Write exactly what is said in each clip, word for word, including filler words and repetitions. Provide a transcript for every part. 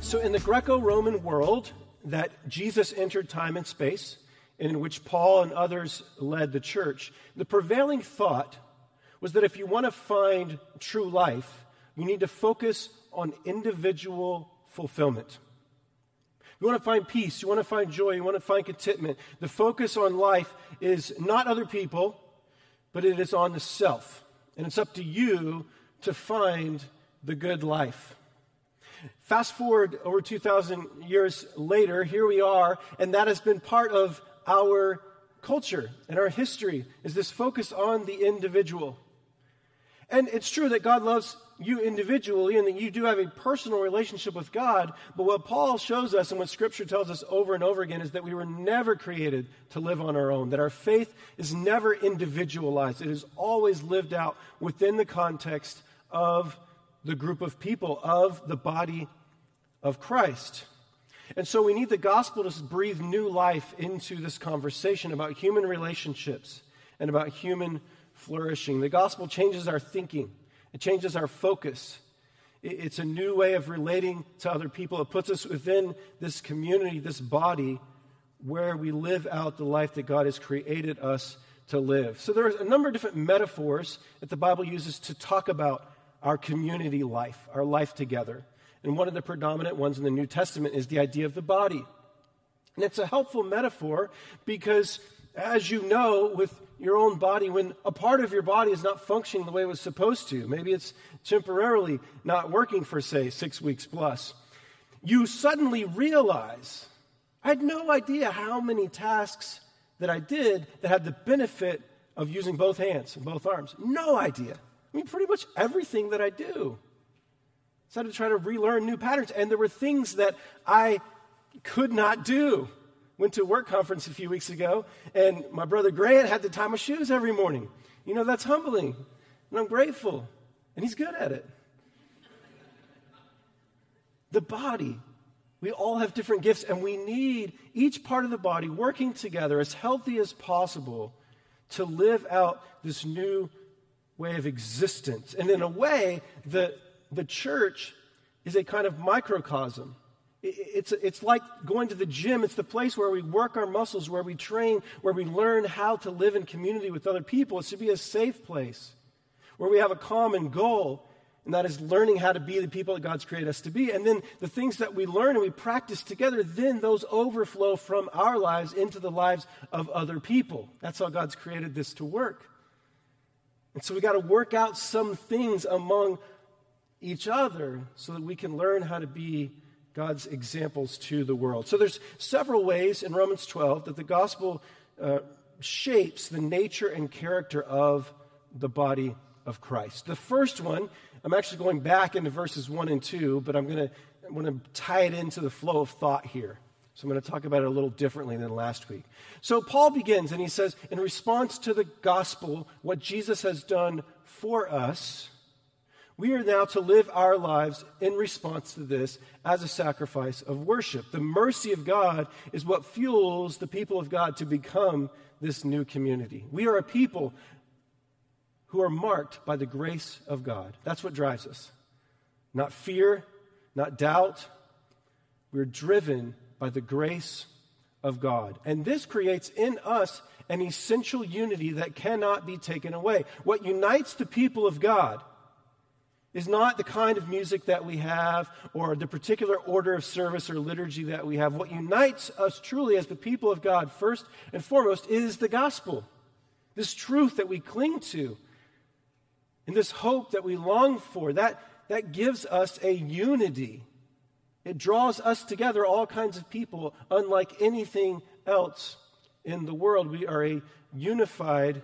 So in the Greco-Roman world that Jesus entered time and space, and in which Paul and others led the church, the prevailing thought was that if you want to find true life, you need to focus on individual fulfillment. You want to find peace, you want to find joy, you want to find contentment. The focus on life is not other people, but it is on the self. And it's up to you to find the good life. Fast forward over two thousand years later, here we are, and that has been part of our culture and our history, is this focus on the individual. And it's true that God loves you individually and that you do have a personal relationship with God, but what Paul shows us and what Scripture tells us over and over again is that we were never created to live on our own, that our faith is never individualized. It is always lived out within the context of the group of people, of the body of Christ. And so we need the gospel to breathe new life into this conversation about human relationships and about human flourishing. The gospel changes our thinking. It changes our focus. It's a new way of relating to other people. It puts us within this community, this body, where we live out the life that God has created us to live. So there's a number of different metaphors that the Bible uses to talk about our community life, our life together. And one of the predominant ones in the New Testament is the idea of the body. And it's a helpful metaphor because, as you know, with your own body, when a part of your body is not functioning the way it was supposed to, maybe it's temporarily not working for, say, six weeks plus, you suddenly realize, I had no idea how many tasks that I did that had the benefit of using both hands and both arms. No idea. I mean, pretty much everything that I do. I started to try to relearn new patterns. And there were things that I could not do. Went to a work conference a few weeks ago, and my brother Grant had to tie my shoes every morning. You know, that's humbling. And I'm grateful. And he's good at it. The body. We all have different gifts, and we need each part of the body working together as healthy as possible to live out this new way of existence. And in a way, the The church is a kind of microcosm. It's, it's like going to the gym. It's the place where we work our muscles, where we train, where we learn how to live in community with other people. It should be a safe place where we have a common goal, and that is learning how to be the people that God's created us to be. And then the things that we learn and we practice together, then those overflow from our lives into the lives of other people. That's how God's created this to work. And so we got to work out some things among each other so that we can learn how to be God's examples to the world. So there's several ways in Romans twelve that the gospel uh, shapes the nature and character of the body of Christ. The first one, I'm actually going back into verses one and two, but I'm going to I'm going to tie it into the flow of thought here. So I'm going to talk about it a little differently than last week. So Paul begins and he says, in response to the gospel, what Jesus has done for us, we are now to live our lives in response to this as a sacrifice of worship. The mercy of God is what fuels the people of God to become this new community. We are a people who are marked by the grace of God. That's what drives us. Not fear, not doubt. We're driven by the grace of God. And this creates in us an essential unity that cannot be taken away. What unites the people of God is not the kind of music that we have or the particular order of service or liturgy that we have. What unites us truly as the people of God, first and foremost, is the gospel. This truth that we cling to and this hope that we long for, that, that gives us a unity. It draws us together, all kinds of people, unlike anything else in the world. We are a unified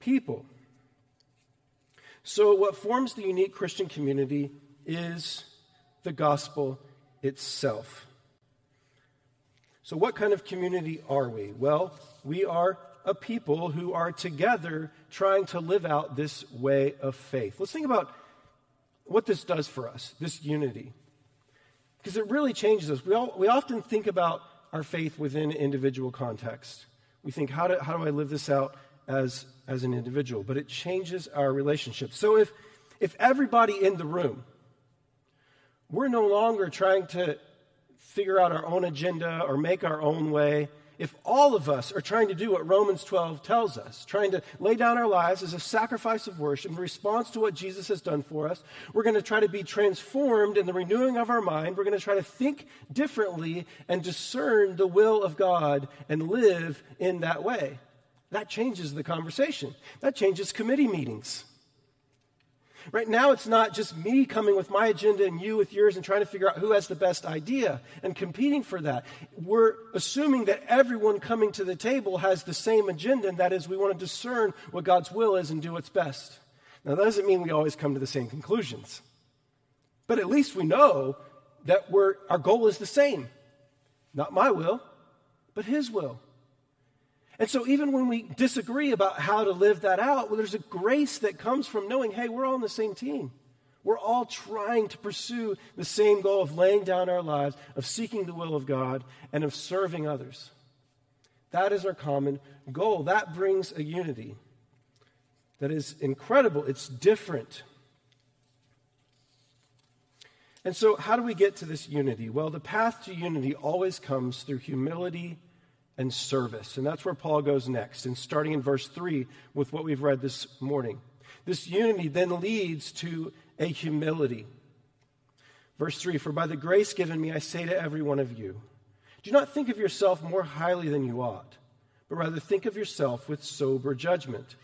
people. So what forms the unique Christian community is the gospel itself. So what kind of community are we? Well, we are a people who are together trying to live out this way of faith. Let's think about what this does for us, this unity, because it really changes us. We all, we often think about our faith within individual context. We think, how do, how do I live this out as, as an individual? But it changes our relationship. So if, if everybody in the room, we're no longer trying to figure out our own agenda or make our own way. If all of us are trying to do what Romans twelve tells us, trying to lay down our lives as a sacrifice of worship in response to what Jesus has done for us, we're going to try to be transformed in the renewing of our mind. We're going to try to think differently and discern the will of God and live in that way. That changes the conversation. That changes committee meetings. Right now, it's not just me coming with my agenda and you with yours and trying to figure out who has the best idea and competing for that. We're assuming that everyone coming to the table has the same agenda, and that is we want to discern what God's will is and do what's best. Now, that doesn't mean we always come to the same conclusions, but at least we know that we're, our goal is the same. Not my will, but His will. And so even when we disagree about how to live that out, well, there's a grace that comes from knowing, hey, we're all on the same team. We're all trying to pursue the same goal of laying down our lives, of seeking the will of God, and of serving others. That is our common goal. That brings a unity that is incredible. It's different. And so how do we get to this unity? Well, the path to unity always comes through humility and service. And that's where Paul goes next, and starting in verse three with what we've read this morning. This unity then leads to a humility. Verse three, "For by the grace given me, I say to every one of you, do not think of yourself more highly than you ought, but rather think of yourself with sober judgment,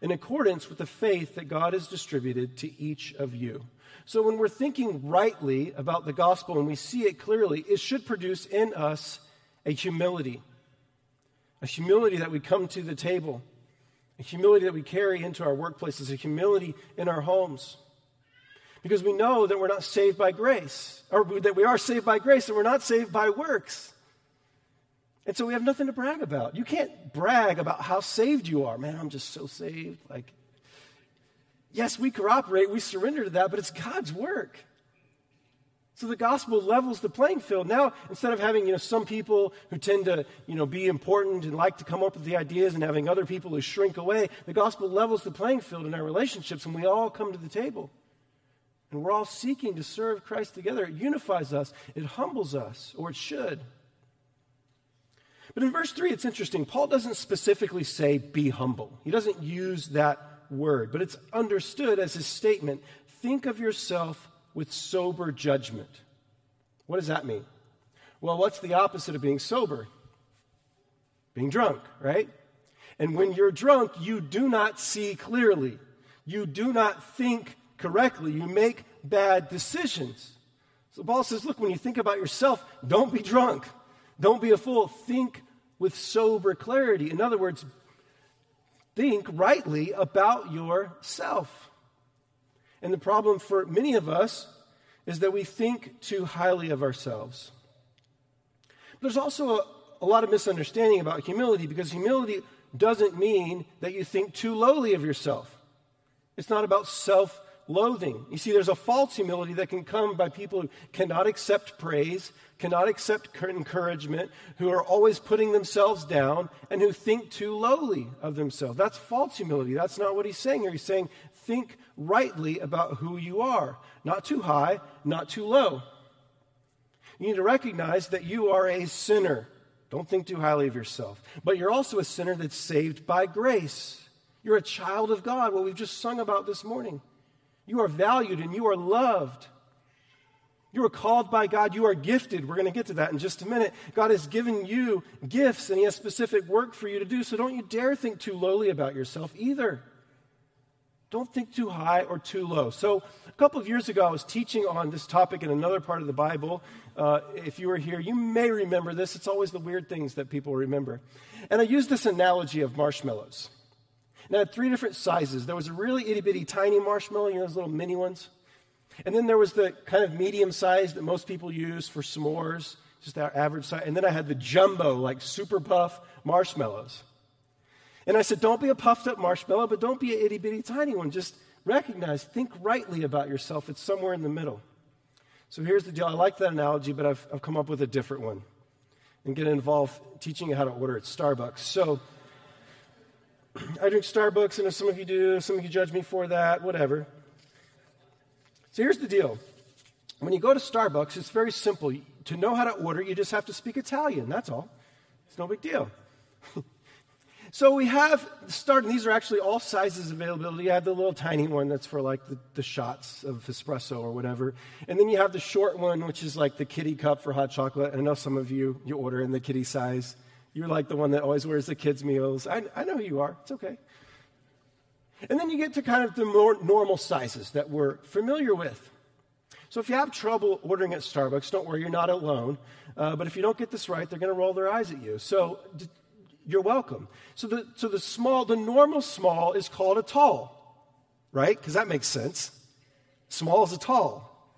in accordance with the faith that God has distributed to each of you." So when we're thinking rightly about the gospel and we see it clearly, it should produce in us a humility. A humility that we come to the table, a humility that we carry into our workplaces, a humility in our homes. Because we know that we're not saved by grace, or that we are saved by grace and we're not saved by works. And so we have nothing to brag about. You can't brag about how saved you are. Man, I'm just so saved. Like, yes, we cooperate, we surrender to that, but it's God's work. So the gospel levels the playing field. Now, instead of having, you know, some people who tend to, you know, be important and like to come up with the ideas and having other people who shrink away, the gospel levels the playing field in our relationships, and we all come to the table. And we're all seeking to serve Christ together. It unifies us. It humbles us, or it should. But in verse three, it's interesting. Paul doesn't specifically say, be humble. He doesn't use that word, but it's understood as his statement. Think of yourself with sober judgment. What does that mean? Well, what's the opposite of being sober? Being drunk, right? And when you're drunk, you do not see clearly. You do not think correctly. You make bad decisions. So Paul says, look, when you think about yourself, don't be drunk. Don't be a fool. Think with sober clarity. In other words, think rightly about yourself. And the problem for many of us is that we think too highly of ourselves. There's also a, a lot of misunderstanding about humility, because humility doesn't mean that you think too lowly of yourself. It's not about self-loathing. You see, there's a false humility that can come by people who cannot accept praise, cannot accept encouragement, who are always putting themselves down, and who think too lowly of themselves. That's false humility. That's not what he's saying here. He's saying, think rightly about who you are. Not too high, not too low. You need to recognize that you are a sinner. Don't think too highly of yourself. But you're also a sinner that's saved by grace. You're a child of God, what we've just sung about this morning. You are valued and you are loved. You are called by God. You are gifted. We're going to get to that in just a minute. God has given you gifts, and He has specific work for you to do. So don't you dare think too lowly about yourself either. Don't think too high or too low. So a couple of years ago, I was teaching on this topic in another part of the Bible. Uh, if you were here, you may remember this. It's always the weird things that people remember. And I used this analogy of marshmallows. And I had three different sizes. There was a really itty-bitty tiny marshmallow, you know, those little mini ones. And then there was the kind of medium size that most people use for s'mores, just our average size. And then I had the jumbo, like super puff marshmallows. And I said, don't be a puffed up marshmallow, but don't be an itty bitty tiny one. Just recognize, think rightly about yourself. It's somewhere in the middle. So here's the deal. I like that analogy, but I've, I've come up with a different one and get involved teaching you how to order at Starbucks. So I drink Starbucks, and if some of you do, some of you judge me for that, whatever. So here's the deal. When you go to Starbucks, it's very simple. To know how to order, you just have to speak Italian. That's all. It's no big deal. So we have started, and these are actually all sizes available. You have the little tiny one that's for like the, the shots of espresso or whatever. And then you have the short one, which is like the kiddie cup for hot chocolate. And I know some of you, you order in the kiddie size. You're like the one that always wears the kids' meals. I, I know who you are. It's okay. And then you get to kind of the more normal sizes that we're familiar with. So if you have trouble ordering at Starbucks, don't worry, you're not alone. Uh, but if you don't get this right, they're going to roll their eyes at you. So d- you're welcome. So the so the small, the normal small is called a tall, right? Because that makes sense. Small is a tall.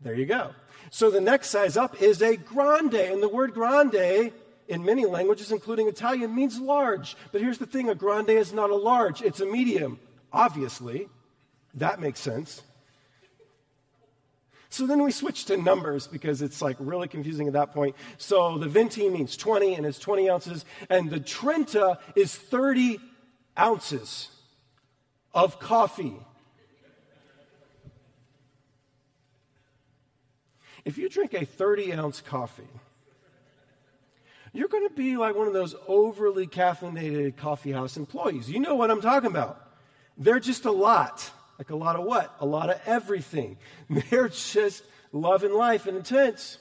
There you go. So the next size up is a grande. And the word grande in many languages, including Italian, means large. But here's the thing, a grande is not a large, it's a medium, obviously. That makes sense. So then we switch to numbers because it's like really confusing at that point. So the venti means twenty, and it's twenty ounces, and the trenta is thirty ounces of coffee. If you drink a thirty-ounce coffee, you're going to be like one of those overly caffeinated coffee house employees. You know what I'm talking about. They're just a lot. Like a lot of what? A lot of everything. They're just loving life and intense.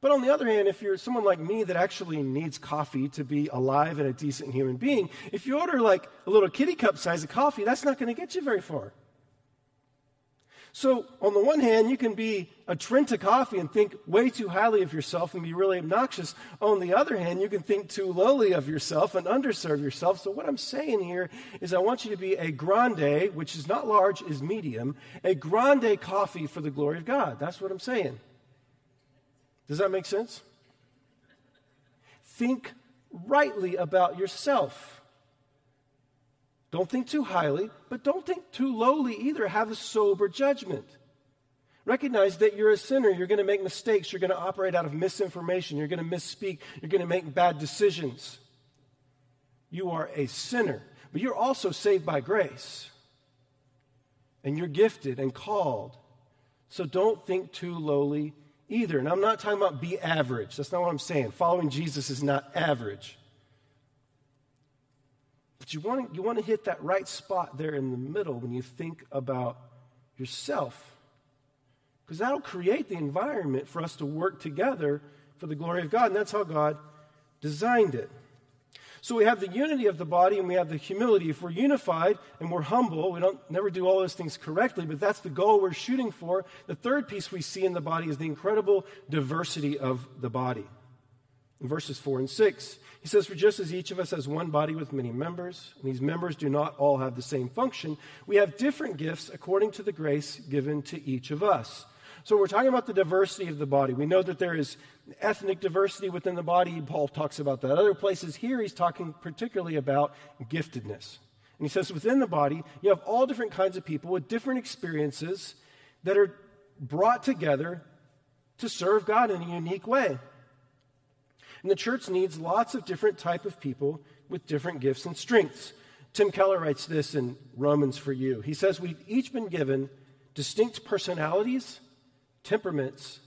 But on the other hand, if you're someone like me that actually needs coffee to be alive and a decent human being, if you order like a little kiddie cup size of coffee, that's not going to get you very far. So on the one hand, you can be a Trenta coffee and think way too highly of yourself and be really obnoxious. On the other hand, you can think too lowly of yourself and underserve yourself. So what I'm saying here is I want you to be a grande, which is not large, is medium, a grande coffee for the glory of God. That's what I'm saying. Does that make sense? Think rightly about yourself. Don't think too highly, but don't think too lowly either. Have a sober judgment. Recognize that you're a sinner. You're going to make mistakes. You're going to operate out of misinformation. You're going to misspeak. You're going to make bad decisions. You are a sinner, but you're also saved by grace. And you're gifted and called. So don't think too lowly either. And I'm not talking about be average. That's not what I'm saying. Following Jesus is not average. But you want, you want to hit that right spot there in the middle when you think about yourself. Because that'll create the environment for us to work together for the glory of God. And that's how God designed it. So we have the unity of the body and we have the humility. If we're unified and we're humble, we don't never do all those things correctly, but that's the goal we're shooting for. The third piece we see in the body is the incredible diversity of the body. In verses four and six, he says, "For just as each of us has one body with many members, and these members do not all have the same function, we have different gifts according to the grace given to each of us." So we're talking about the diversity of the body. We know that there is ethnic diversity within the body. Paul talks about that. Other places here, he's talking particularly about giftedness. And he says, within the body, you have all different kinds of people with different experiences that are brought together to serve God in a unique way. And the church needs lots of different type of people with different gifts and strengths. Tim Keller writes this in Romans for You. He says, we've each been given distinct personalities, temperaments,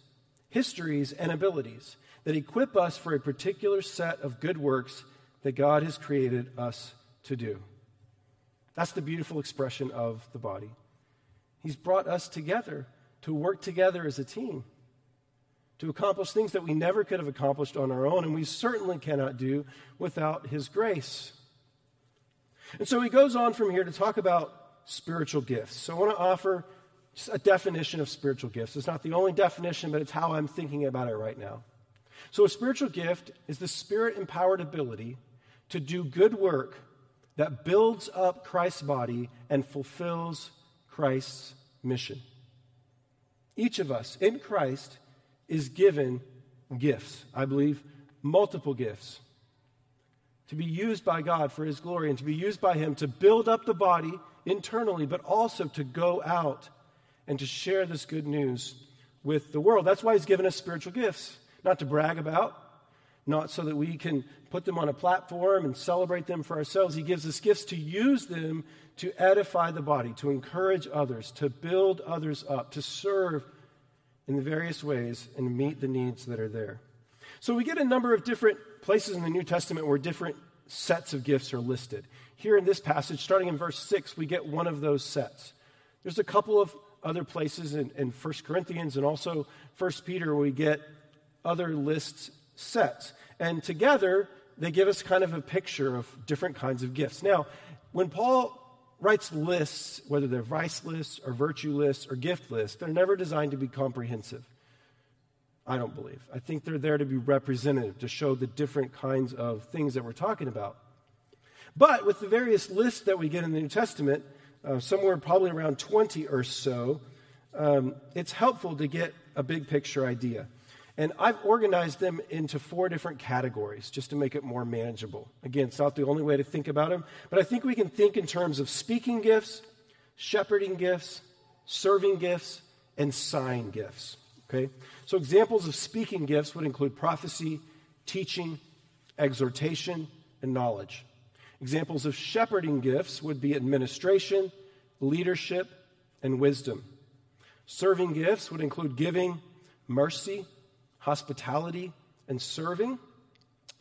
histories, and abilities that equip us for a particular set of good works that God has created us to do. That's the beautiful expression of the body. He's brought us together to work together as a team, to accomplish things that we never could have accomplished on our own, and we certainly cannot do without his grace. And so he goes on from here to talk about spiritual gifts. So I want to offer just a definition of spiritual gifts. It's not the only definition, but it's how I'm thinking about it right now. So a spiritual gift is the Spirit-empowered ability to do good work that builds up Christ's body and fulfills Christ's mission. Each of us in Christ is given gifts, I believe, multiple gifts, to be used by God for his glory and to be used by him to build up the body internally, but also to go out and to share this good news with the world. That's why he's given us spiritual gifts, not to brag about, not so that we can put them on a platform and celebrate them for ourselves. He gives us gifts to use them to edify the body, to encourage others, to build others up, to serve in the various ways and meet the needs that are there. So we get a number of different places in the New Testament where different sets of gifts are listed. Here in this passage, starting in verse six, we get one of those sets. There's a couple of other places in, in First Corinthians and also First Peter where we get other lists, sets. And together, they give us kind of a picture of different kinds of gifts. Now, when Paul writes lists, whether they're vice lists or virtue lists or gift lists, they're never designed to be comprehensive, I don't believe. I think they're there to be representative, to show the different kinds of things that we're talking about. But with the various lists that we get in the New Testament, uh, somewhere probably around twenty or so, um, it's helpful to get a big picture idea. And I've organized them into four different categories just to make it more manageable. Again, it's not the only way to think about them, but I think we can think in terms of speaking gifts, shepherding gifts, serving gifts, and sign gifts. Okay, so examples of speaking gifts would include prophecy, teaching, exhortation, and knowledge. Examples of shepherding gifts would be administration, leadership, and wisdom. Serving gifts would include giving, mercy, hospitality, and serving.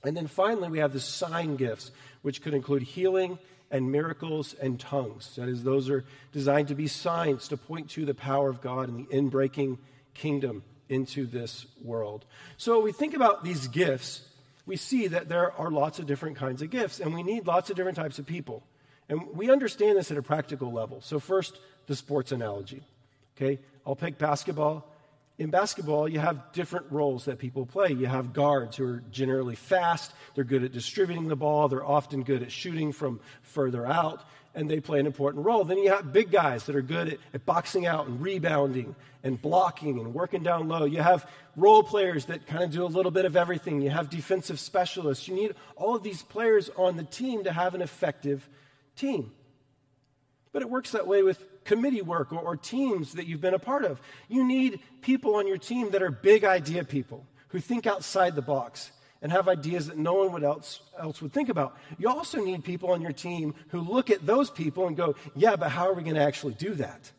And then finally, we have the sign gifts, which could include healing and miracles and tongues. That is, those are designed to be signs to point to the power of God and the inbreaking kingdom into this world. So we think about these gifts, we see that there are lots of different kinds of gifts, and we need lots of different types of people. And we understand this at a practical level. So first, the sports analogy. Okay, I'll pick basketball. In basketball, you have different roles that people play. You have guards who are generally fast, they're good at distributing the ball, they're often good at shooting from further out, and they play an important role. Then you have big guys that are good at, at boxing out and rebounding and blocking and working down low. You have role players that kind of do a little bit of everything. You have defensive specialists. You need all of these players on the team to have an effective team. But it works that way with committee work or, or teams that you've been a part of. You need people on your team that are big idea people who think outside the box and have ideas that no one would else, else would think about. You also need people on your team who look at those people and go, yeah, but how are we going to actually do that?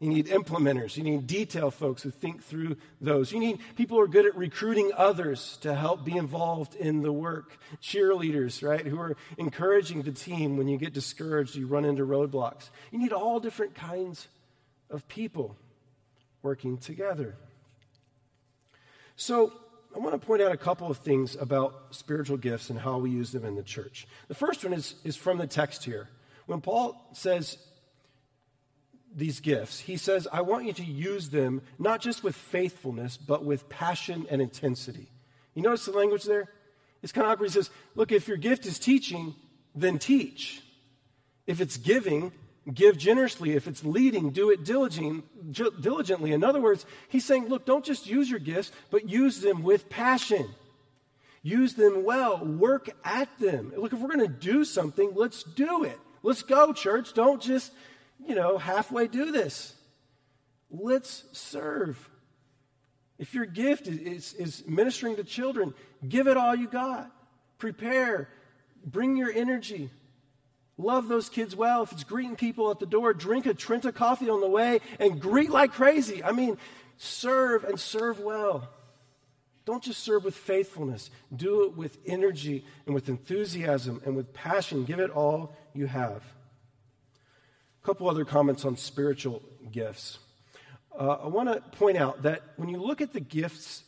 You need implementers. You need detail folks who think through those. You need people who are good at recruiting others to help be involved in the work. Cheerleaders, right, who are encouraging the team when you get discouraged, you run into roadblocks. You need all different kinds of people working together. So I want to point out a couple of things about spiritual gifts and how we use them in the church. The first one is, is from the text here. When Paul says these gifts, he says, I want you to use them not just with faithfulness, but with passion and intensity. You notice the language there? It's kind of awkward. He says, look, if your gift is teaching, then teach. If it's giving, give generously. If it's leading, do it diligently. In other words, he's saying, look, don't just use your gifts, but use them with passion. Use them well. Work at them. Look, if we're going to do something, let's do it. Let's go, church. Don't just, you know, halfway do this. Let's serve. If your gift is, is ministering to children, give it all you got. Prepare. Bring your energy. Love those kids well. If it's greeting people at the door, drink a Trenta coffee on the way and greet like crazy. I mean, serve and serve well. Don't just serve with faithfulness. Do it with energy and with enthusiasm and with passion. Give it all you have. A couple other comments on spiritual gifts. Uh, I want to point out that when you look at the gifts,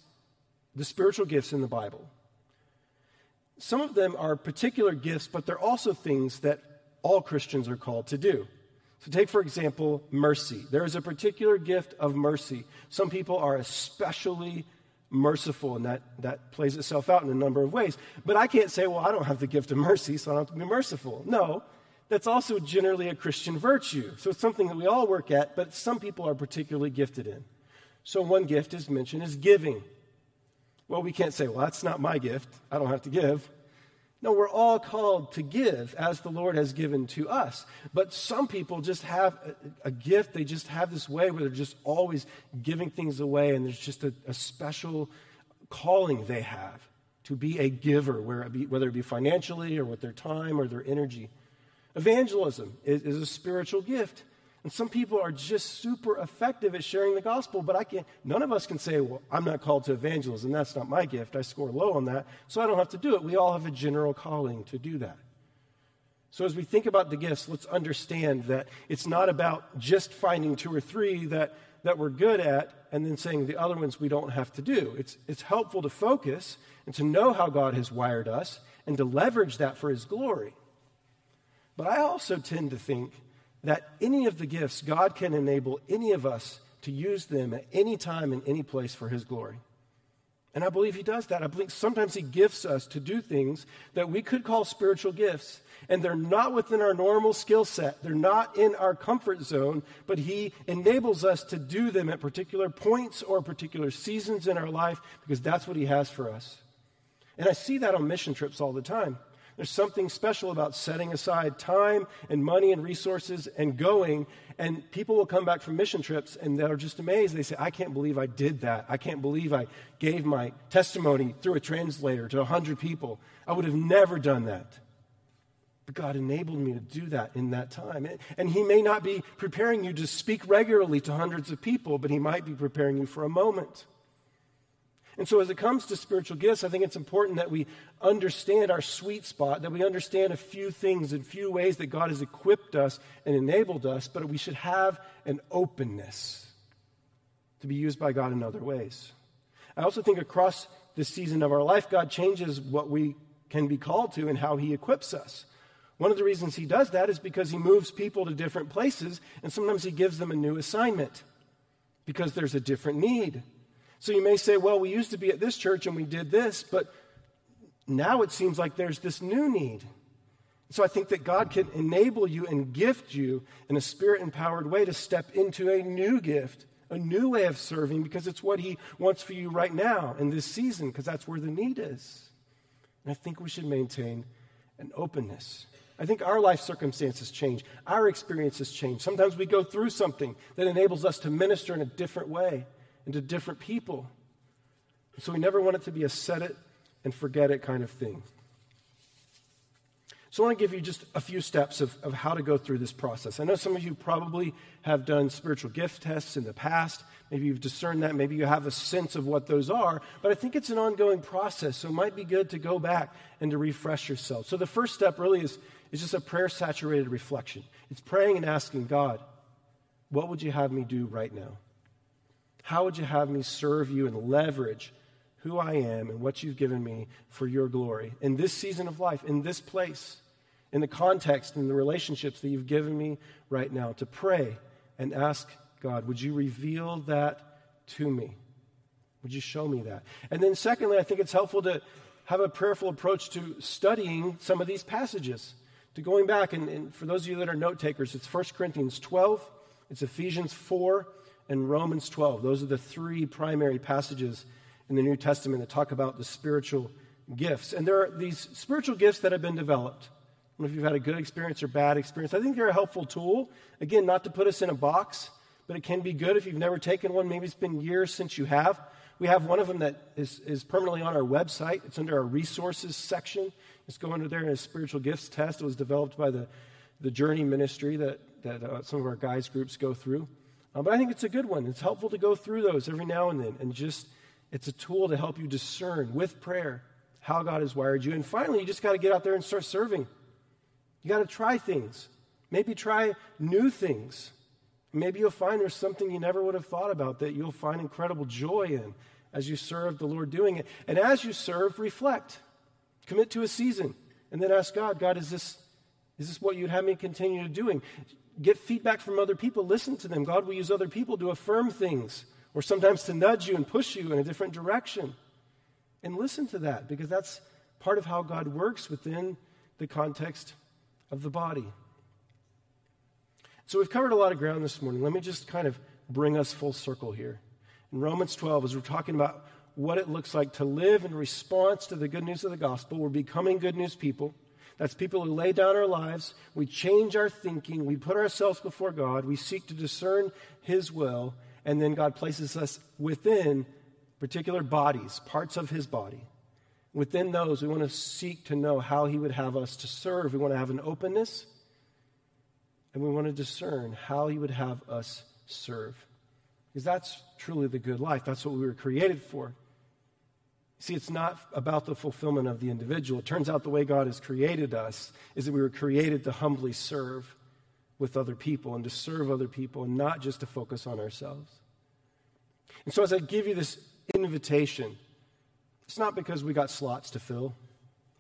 the spiritual gifts in the Bible, some of them are particular gifts, but they're also things that all Christians are called to do. So take, for example, mercy. There is a particular gift of mercy. Some people are especially merciful, and that, that plays itself out in a number of ways. But I can't say, well, I don't have the gift of mercy, so I don't have to be merciful. No, that's also generally a Christian virtue. So it's something that we all work at, but some people are particularly gifted in. So one gift is mentioned as giving. Well, we can't say, well, that's not my gift. I don't have to give. No, we're all called to give as the Lord has given to us. But some people just have a, a gift. They just have this way where they're just always giving things away, and there's just a, a special calling they have to be a giver, whether it be, whether it be financially or with their time or their energy. Evangelism is, is a spiritual gift. And some people are just super effective at sharing the gospel, but I can't, none of us can say, well, I'm not called to evangelism. That's not my gift. I score low on that, so I don't have to do it. We all have a general calling to do that. So as we think about the gifts, let's understand that it's not about just finding two or three that, that we're good at and then saying the other ones we don't have to do. It's, it's helpful to focus and to know how God has wired us and to leverage that for his glory. But I also tend to think that any of the gifts, God can enable any of us to use them at any time and any place for his glory. And I believe he does that. I believe sometimes he gifts us to do things that we could call spiritual gifts, and they're not within our normal skill set. They're not in our comfort zone, but he enables us to do them at particular points or particular seasons in our life because that's what he has for us. And I see that on mission trips all the time. There's something special about setting aside time and money and resources and going, and people will come back from mission trips and they're just amazed. They say, I can't believe I did that. I can't believe I gave my testimony through a translator to one hundred people. I would have never done that. But God enabled me to do that in that time. And he may not be preparing you to speak regularly to hundreds of people, but he might be preparing you for a moment. And so as it comes to spiritual gifts, I think it's important that we understand our sweet spot, that we understand a few things and few ways that God has equipped us and enabled us, but we should have an openness to be used by God in other ways. I also think across this season of our life, God changes what we can be called to and how he equips us. One of the reasons he does that is because he moves people to different places, and sometimes he gives them a new assignment because there's a different need. So you may say, well, we used to be at this church and we did this, but now it seems like there's this new need. So I think that God can enable you and gift you in a spirit-empowered way to step into a new gift, a new way of serving, because it's what he wants for you right now in this season, because that's where the need is. And I think we should maintain an openness. I think our life circumstances change. Our experiences change. Sometimes we go through something that enables us to minister in a different way and to different people. So we never want it to be a set it and forget it kind of thing. So I want to give you just a few steps of, of how to go through this process. I know some of you probably have done spiritual gift tests in the past. Maybe you've discerned that. Maybe you have a sense of what those are. But I think it's an ongoing process, so it might be good to go back and to refresh yourself. So the first step really is, is just a prayer-saturated reflection. It's praying and asking God, what would you have me do right now? How would you have me serve you and leverage who I am and what you've given me for your glory in this season of life, in this place, in the context and the relationships that you've given me right now? To pray and ask God, would you reveal that to me? Would you show me that? And then secondly, I think it's helpful to have a prayerful approach to studying some of these passages, to going back. And, and for those of you that are note takers, it's First Corinthians twelve, it's Ephesians four, and Romans twelve. Those are the three primary passages in the New Testament that talk about the spiritual gifts. And there are these spiritual gifts that have been developed. I don't know if you've had a good experience or bad experience. I think they're a helpful tool. Again, not to put us in a box, but it can be good if you've never taken one. Maybe it's been years since you have. We have one of them that is, is permanently on our website. It's under our resources section. Just go under there and a spiritual gifts test. It was developed by the, the Journey Ministry that, that uh, some of our guys groups go through. Uh, but I think it's a good one. It's helpful to go through those every now and then. And just, it's a tool to help you discern with prayer how God has wired you. And finally, you just got to get out there and start serving. You got to try things. Maybe try new things. Maybe you'll find there's something you never would have thought about that you'll find incredible joy in as you serve the Lord doing it. And as you serve, reflect. Commit to a season. And then ask God, God, is this, is this what you'd have me continue doing? Get feedback from other people. Listen to them. God will use other people to affirm things or sometimes to nudge you and push you in a different direction. And listen to that, because that's part of how God works within the context of the body. So we've covered a lot of ground this morning. Let me just kind of bring us full circle here. In Romans twelve, as we're talking about what it looks like to live in response to the good news of the gospel, we're becoming good news people. That's people who lay down our lives. We change our thinking. We put ourselves before God. We seek to discern his will. And then God places us within particular bodies, parts of his body. Within those, we want to seek to know how he would have us to serve. We want to have an openness, and we want to discern how he would have us serve. Because that's truly the good life. That's what we were created for. See, it's not about the fulfillment of the individual. It turns out the way God has created us is that we were created to humbly serve with other people and to serve other people and not just to focus on ourselves. And so as I give you this invitation, it's not because we got slots to fill.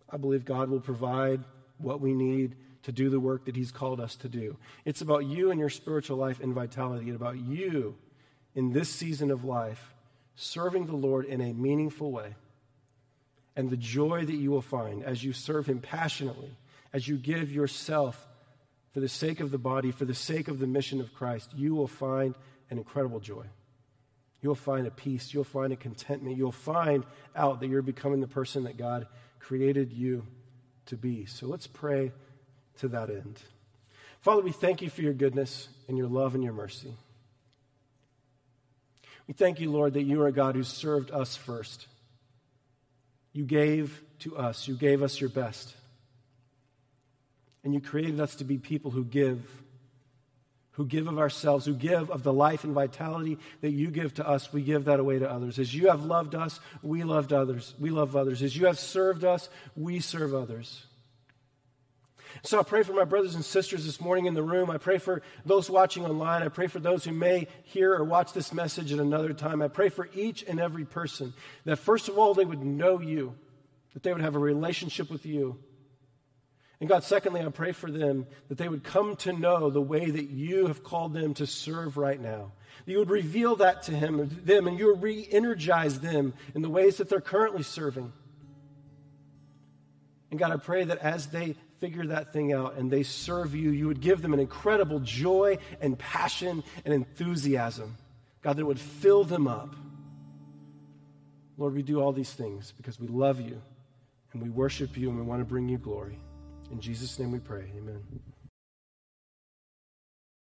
I believe God will provide what we need to do the work that he's called us to do. It's about you and your spiritual life and vitality, and about you in this season of life serving the Lord in a meaningful way, and the joy that you will find as you serve him passionately, as you give yourself for the sake of the body, for the sake of the mission of Christ. You will find an incredible joy. You'll find a peace. You'll find a contentment. You'll find out that you're becoming the person that God created you to be. So let's pray to that end. Father, we thank you for your goodness and your love and your mercy. We thank you, Lord, that you are a God who served us first. You gave to us. You gave us your best. And you created us to be people who give, who give of ourselves, who give of the life and vitality that you give to us. We give that away to others. As you have loved us, we loved others. We love others. As you have served us, we serve others. So I pray for my brothers and sisters this morning in the room. I pray for those watching online. I pray for those who may hear or watch this message at another time. I pray for each and every person that, first of all, they would know you, that they would have a relationship with you. And God, secondly, I pray for them that they would come to know the way that you have called them to serve right now. That you would reveal that to him, them, and you would re-energize them in the ways that they're currently serving. And God, I pray that as they figure that thing out and they serve you, you would give them an incredible joy and passion and enthusiasm. God, that it would fill them up. Lord, we do all these things because we love you and we worship you and we want to bring you glory. In Jesus' name we pray. Amen.